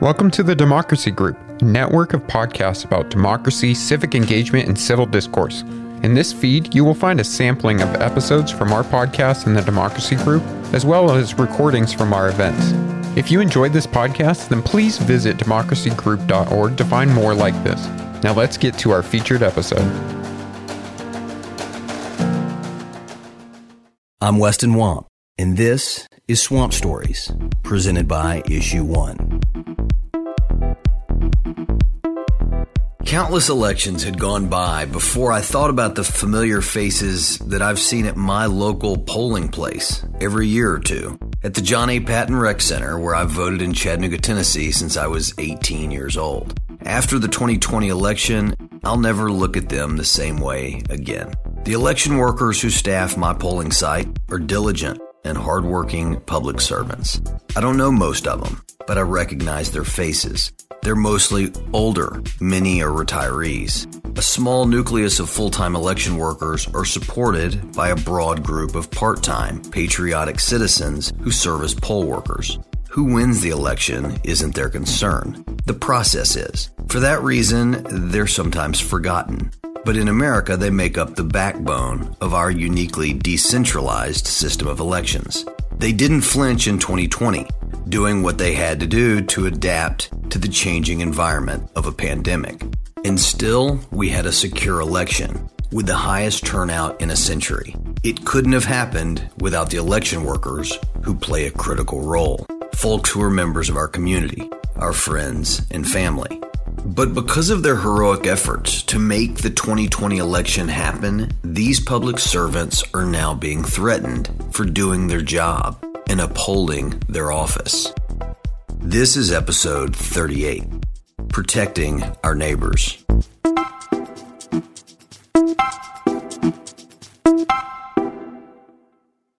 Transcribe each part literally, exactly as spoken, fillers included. Welcome to the Democracy Group, a network of podcasts about democracy, civic engagement, and civil discourse. In this feed, you will find a sampling of episodes from our podcast and the Democracy Group, as well as recordings from our events. If you enjoyed this podcast, then please visit democracy group dot org to find more like this. Now let's get to our featured episode. I'm Weston Wamp, and this is Swamp Stories, presented by Issue One. Countless elections had gone by before I thought about the familiar faces that I've seen at my local polling place every year or two. At the John A. Patton Rec Center, where I've voted in Chattanooga, Tennessee since I was eighteen years old. After the twenty twenty election, I'll never look at them the same way again. The election workers who staff my polling site are diligent and hardworking public servants. I don't know most of them, but I recognize their faces. They're mostly older, many are retirees. A small nucleus of full-time election workers are supported by a broad group of part-time, patriotic citizens who serve as poll workers. Who wins the election isn't their concern. The process is. For that reason, they're sometimes forgotten. But in America, they make up the backbone of our uniquely decentralized system of elections. They didn't flinch in twenty twenty, doing what they had to do to adapt to the changing environment of a pandemic. And still, we had a secure election with the highest turnout in a century. It couldn't have happened without the election workers who play a critical role, folks who are members of our community, our friends and family. But because of their heroic efforts to make the twenty twenty election happen, these public servants are now being threatened for doing their job and upholding their office. This is episode thirty-eight, Protecting Our Neighbors.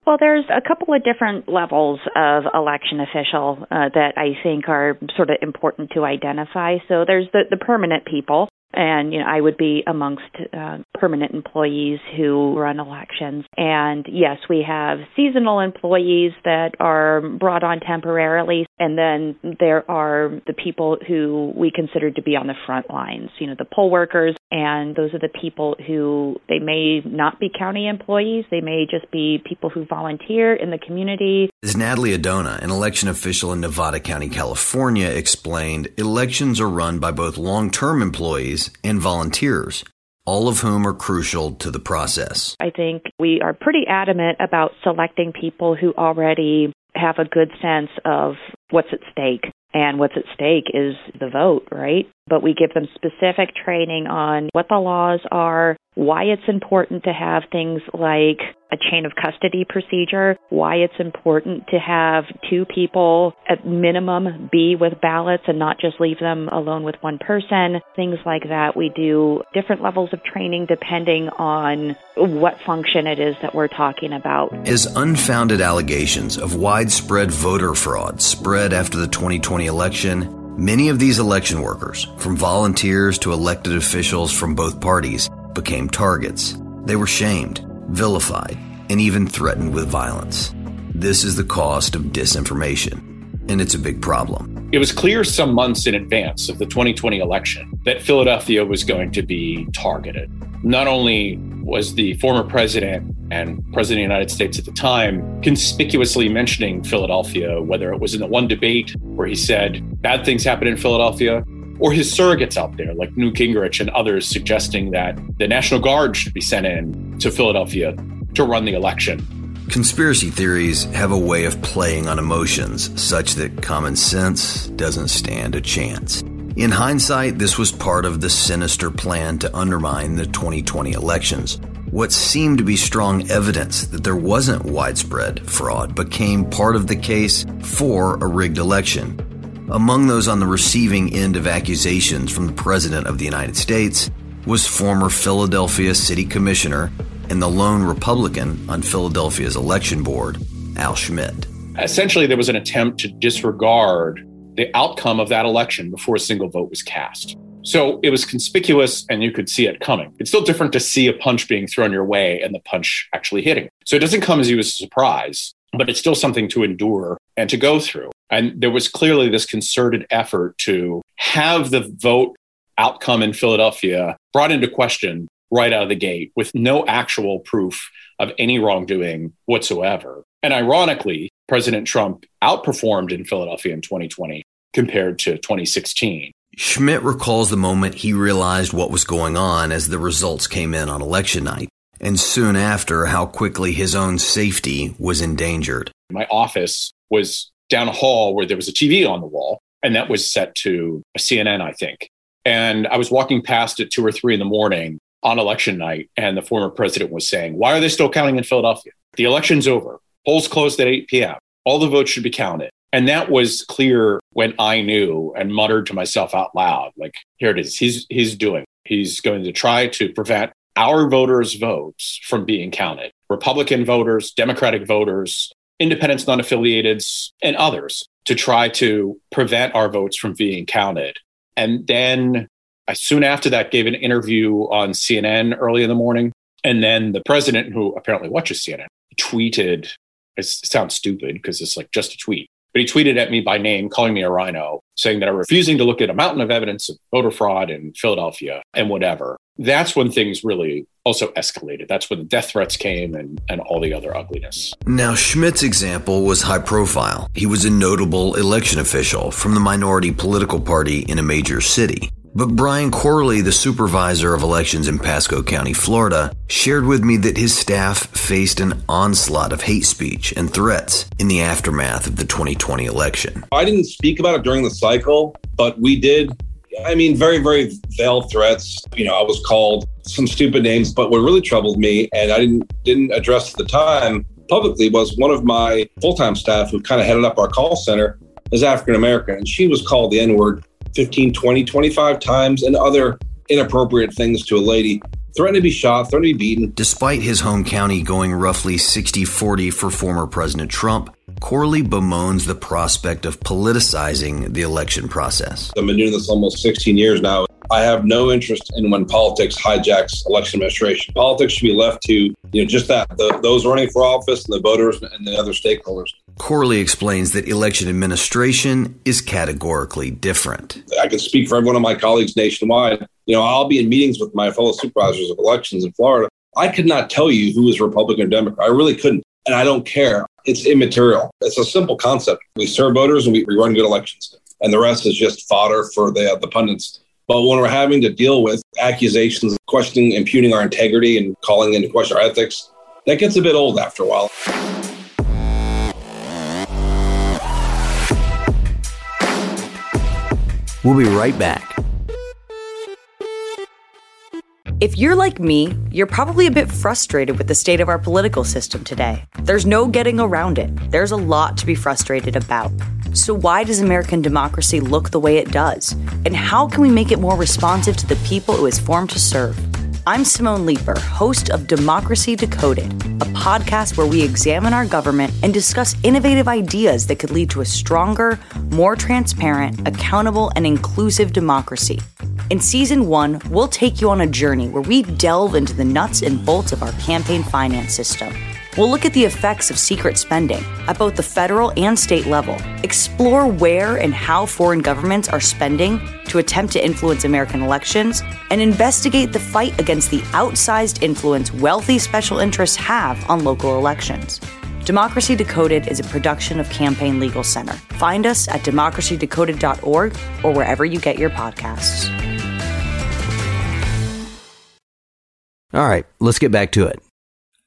Well, there's a couple of different levels of election official uh, that I think are sort of important to identify. So there's the, the permanent people, and you know I would be amongst uh, permanent employees who run elections. And yes, we have seasonal employees that are brought on temporarily, and then there are the people who we consider to be on the front lines, you know, the poll workers. And those are the people who, they may not be county employees, they may just be people who volunteer in the community. As Natalie Adona, an election official in Nevada County, California, explained, elections are run by both long-term employees and volunteers, all of whom are crucial to the process. I think we are pretty adamant about selecting people who already have a good sense of what's at stake. And what's at stake is the vote, right? But we give them specific training on what the laws are, why it's important to have things like a chain of custody procedure, why it's important to have two people at minimum be with ballots and not just leave them alone with one person, things like that. We do different levels of training depending on what function it is that we're talking about. As unfounded allegations of widespread voter fraud spread after the twenty twenty election, many of these election workers, from volunteers to elected officials from both parties, became targets. They were shamed, vilified, and even threatened with violence. This is the cost of disinformation, and it's a big problem. It was clear some months in advance of the twenty twenty election that Philadelphia was going to be targeted. Not only was the former president and president of the United States at the time conspicuously mentioning Philadelphia, whether it was in the one debate where he said bad things happen in Philadelphia, or his surrogates out there like Newt Gingrich and others suggesting that the National Guard should be sent in to Philadelphia to run the election. Conspiracy theories have a way of playing on emotions such that common sense doesn't stand a chance. In hindsight, this was part of the sinister plan to undermine the twenty twenty elections. What seemed to be strong evidence that there wasn't widespread fraud became part of the case for a rigged election. Among those on the receiving end of accusations from the President of the United States was former Philadelphia City Commissioner and the lone Republican on Philadelphia's election board, Al Schmidt. Essentially, there was an attempt to disregard the outcome of that election before a single vote was cast. So it was conspicuous and you could see it coming. It's still different to see a punch being thrown your way and the punch actually hitting. So it doesn't come as you as a surprise, but it's still something to endure and to go through. And there was clearly this concerted effort to have the vote outcome in Philadelphia brought into question right out of the gate with no actual proof of any wrongdoing whatsoever. And ironically, President Trump outperformed in Philadelphia in twenty twenty compared to twenty sixteen. Schmidt recalls the moment he realized what was going on as the results came in on election night, and soon after, how quickly his own safety was endangered. My office was down a hall where there was a T V on the wall, and that was set to C N N, I think. And I was walking past at two or three in the morning on election night, and the former president was saying, why are they still counting in Philadelphia? The election's over. Polls closed at eight p.m. All the votes should be counted. And that was clear when I knew and muttered to myself out loud, like, here it is. He's he's doing. He's going to try to prevent our voters' votes from being counted. Republican voters, Democratic voters, independents, non-affiliateds, and others, to try to prevent our votes from being counted. And then I soon after that gave an interview on C N N early in the morning. And then the president, who apparently watches C N N, tweeted, it sounds stupid because it's like just a tweet, but he tweeted at me by name, calling me a rhino, saying that I'm refusing to look at a mountain of evidence of voter fraud in Philadelphia and whatever. That's when things really also escalated. That's when the death threats came and, and all the other ugliness. Now, Schmidt's example was high profile. He was a notable election official from the minority political party in a major city. But Brian Corley, the supervisor of elections in Pasco County, Florida, shared with me that his staff faced an onslaught of hate speech and threats in the aftermath of the twenty twenty election. I didn't speak about it during the cycle, but we did. I mean, very, very veiled threats. You know, I was called some stupid names, but what really troubled me, and I didn't didn't address at the time publicly, was one of my full-time staff who kind of headed up our call center is African-American, and she was called the N-word fifteen, twenty, twenty-five times, and other inappropriate things to a lady. Threatened to be shot, threatened to be beaten. Despite his home county going roughly sixty forty for former President Trump, Corley bemoans the prospect of politicizing the election process. I've been doing this almost sixteen years now. I have no interest in when politics hijacks election administration. Politics should be left to, you know, just that, the, those running for office and the voters and the other stakeholders. Corley explains that election administration is categorically different. I can speak for every one of my colleagues nationwide. You know, I'll be in meetings with my fellow supervisors of elections in Florida. I could not tell you who is Republican or Democrat. I really couldn't. And I don't care. It's immaterial. It's a simple concept. We serve voters and we, we run good elections. And the rest is just fodder for the, the pundits. But when we're having to deal with accusations, questioning, imputing our integrity and calling into question our ethics, that gets a bit old after a while. We'll be right back. If you're like me, you're probably a bit frustrated with the state of our political system today. There's no getting around it. There's a lot to be frustrated about. So why does American democracy look the way it does? And how can we make it more responsive to the people it was formed to serve? I'm Simone Leeper, host of Democracy Decoded, a podcast where we examine our government and discuss innovative ideas that could lead to a stronger, more transparent, accountable, and inclusive democracy. In season one, we'll take you on a journey where we delve into the nuts and bolts of our campaign finance system. We'll look at the effects of secret spending at both the federal and state level, explore where and how foreign governments are spending to attempt to influence American elections, and investigate the fight against the outsized influence wealthy special interests have on local elections. Democracy Decoded is a production of Campaign Legal Center. Find us at democracy decoded dot org or wherever you get your podcasts. All right, let's get back to it.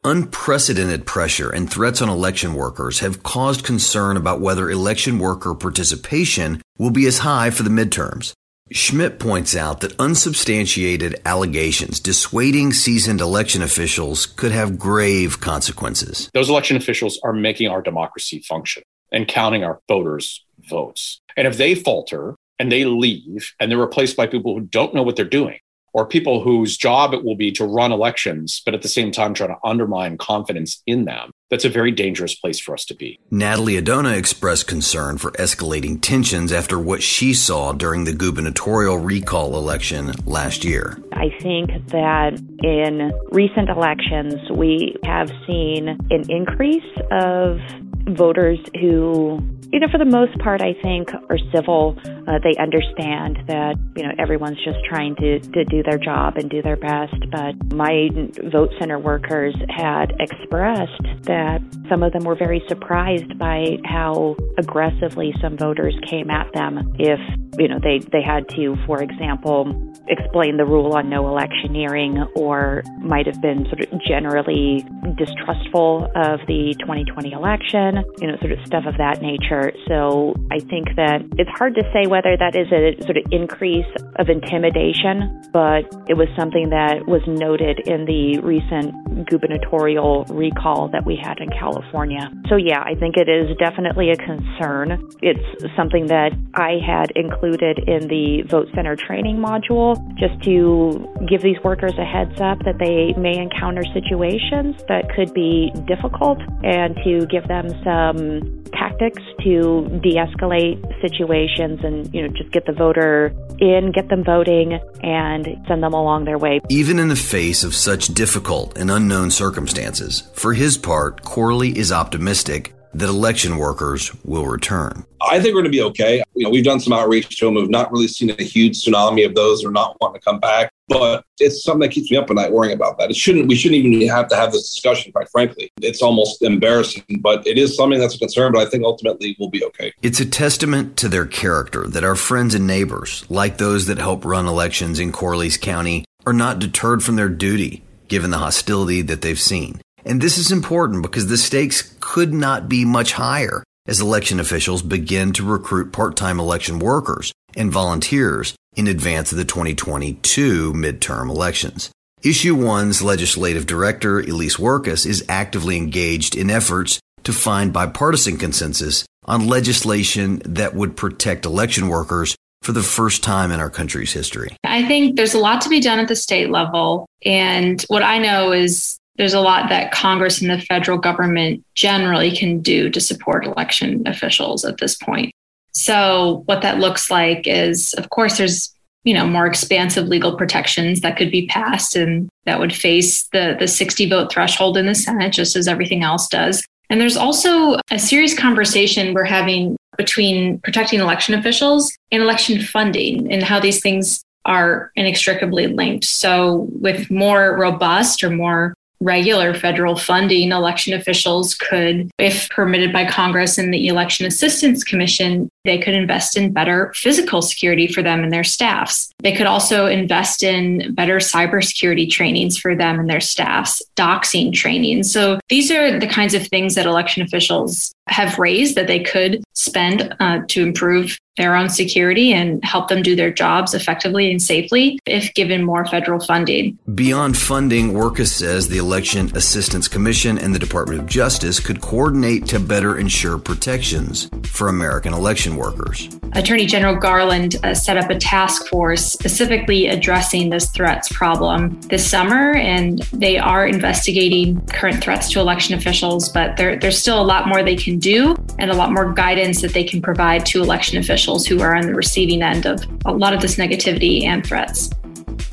Unprecedented pressure and threats on election workers have caused concern about whether election worker participation will be as high for the midterms. Schmidt points out that unsubstantiated allegations dissuading seasoned election officials could have grave consequences. Those election officials are making our democracy function and counting our voters' votes. And if they falter and they leave and they're replaced by people who don't know what they're doing, or people whose job it will be to run elections, but at the same time trying to undermine confidence in them, that's a very dangerous place for us to be. Natalie Adona expressed concern for escalating tensions after what she saw during the gubernatorial recall election last year. I think that in recent elections, we have seen an increase of voters who, you know, for the most part, I think, are civil. Uh, they understand that, you know, everyone's just trying to, to do their job and do their best. But my vote center workers had expressed that some of them were very surprised by how aggressively some voters came at them if, you know, they, they had to, for example, explain the rule on no electioneering, or might have been sort of generally distrustful of the twenty twenty election, you know, sort of stuff of that nature. So I think that it's hard to say whether that is a sort of increase of intimidation, but it was something that was noted in the recent gubernatorial recall that we had in California. So yeah, I think it is definitely a concern. It's something that I had included in the Vote Center training module, just to give these workers a heads up that they may encounter situations that could be difficult, and to give them some tactics to de-escalate situations and, you know, just get the voter in, get them voting, and send them along their way. Even in the face of such difficult and unknown circumstances, for his part, Corley is optimistic that election workers will return. I think we're going to be okay. You know, we've done some outreach to them. We've not really seen a huge tsunami of those who are not wanting to come back. But it's something that keeps me up at night worrying about that. It shouldn't. We shouldn't even have to have this discussion, quite frankly. It's almost embarrassing, but it is something that's a concern, but I think ultimately we'll be okay. It's a testament to their character that our friends and neighbors, like those that help run elections in Corley's County, are not deterred from their duty, given the hostility that they've seen. And this is important because the stakes could not be much higher as election officials begin to recruit part-time election workers and volunteers in advance of the twenty twenty-two midterm elections. Issue One's legislative director, Elise Wirkus, is actively engaged in efforts to find bipartisan consensus on legislation that would protect election workers for the first time in our country's history. I think there's a lot to be done at the state level. And what I know is there's a lot that Congress and the federal government generally can do to support election officials at this point. So what that looks like is, of course, there's, you know, more expansive legal protections that could be passed, and that would face the the sixty vote threshold in the Senate, just as everything else does. And there's also a serious conversation we're having between protecting election officials and election funding, and how these things are inextricably linked. So with more robust or more regular federal funding, election officials could, if permitted by Congress and the Election Assistance Commission, they could invest in better physical security for them and their staffs. They could also invest in better cybersecurity trainings for them and their staffs, doxing training. So these are the kinds of things that election officials have raised that they could spend uh, to improve their own security and help them do their jobs effectively and safely if given more federal funding. Beyond funding, Wirkus says the Election Assistance Commission and the Department of Justice could coordinate to better ensure protections for American election workers. Attorney General Garland uh, set up a task force specifically addressing this threats problem this summer, and they are investigating current threats to election officials, but there, there's still a lot more they can do and a lot more guidance that they can provide to election officials who are on the receiving end of a lot of this negativity and threats.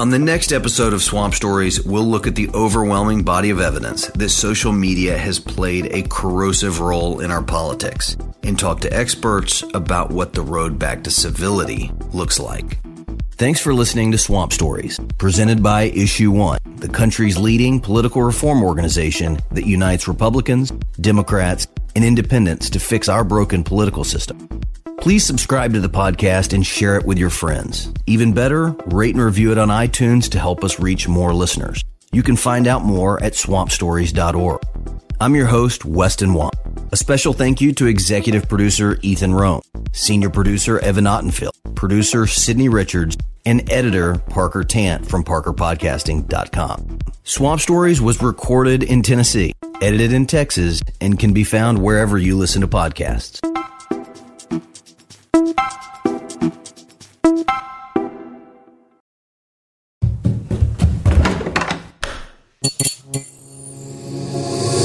On the next episode of Swamp Stories, we'll look at the overwhelming body of evidence that social media has played a corrosive role in our politics, and talk to experts about what the road back to civility looks like. Thanks for listening to Swamp Stories, presented by Issue One, the country's leading political reform organization that unites Republicans, Democrats, and independents to fix our broken political system. Please subscribe to the podcast and share it with your friends. Even better, rate and review it on iTunes to help us reach more listeners. You can find out more at swamp stories dot org. I'm your host, Weston Wamp. A special thank you to executive producer Ethan Rome, senior producer Evan Ottenfield, producer Sydney Richards, and editor Parker Tant from parker podcasting dot com. Swamp Stories was recorded in Tennessee, edited in Texas, and can be found wherever you listen to podcasts.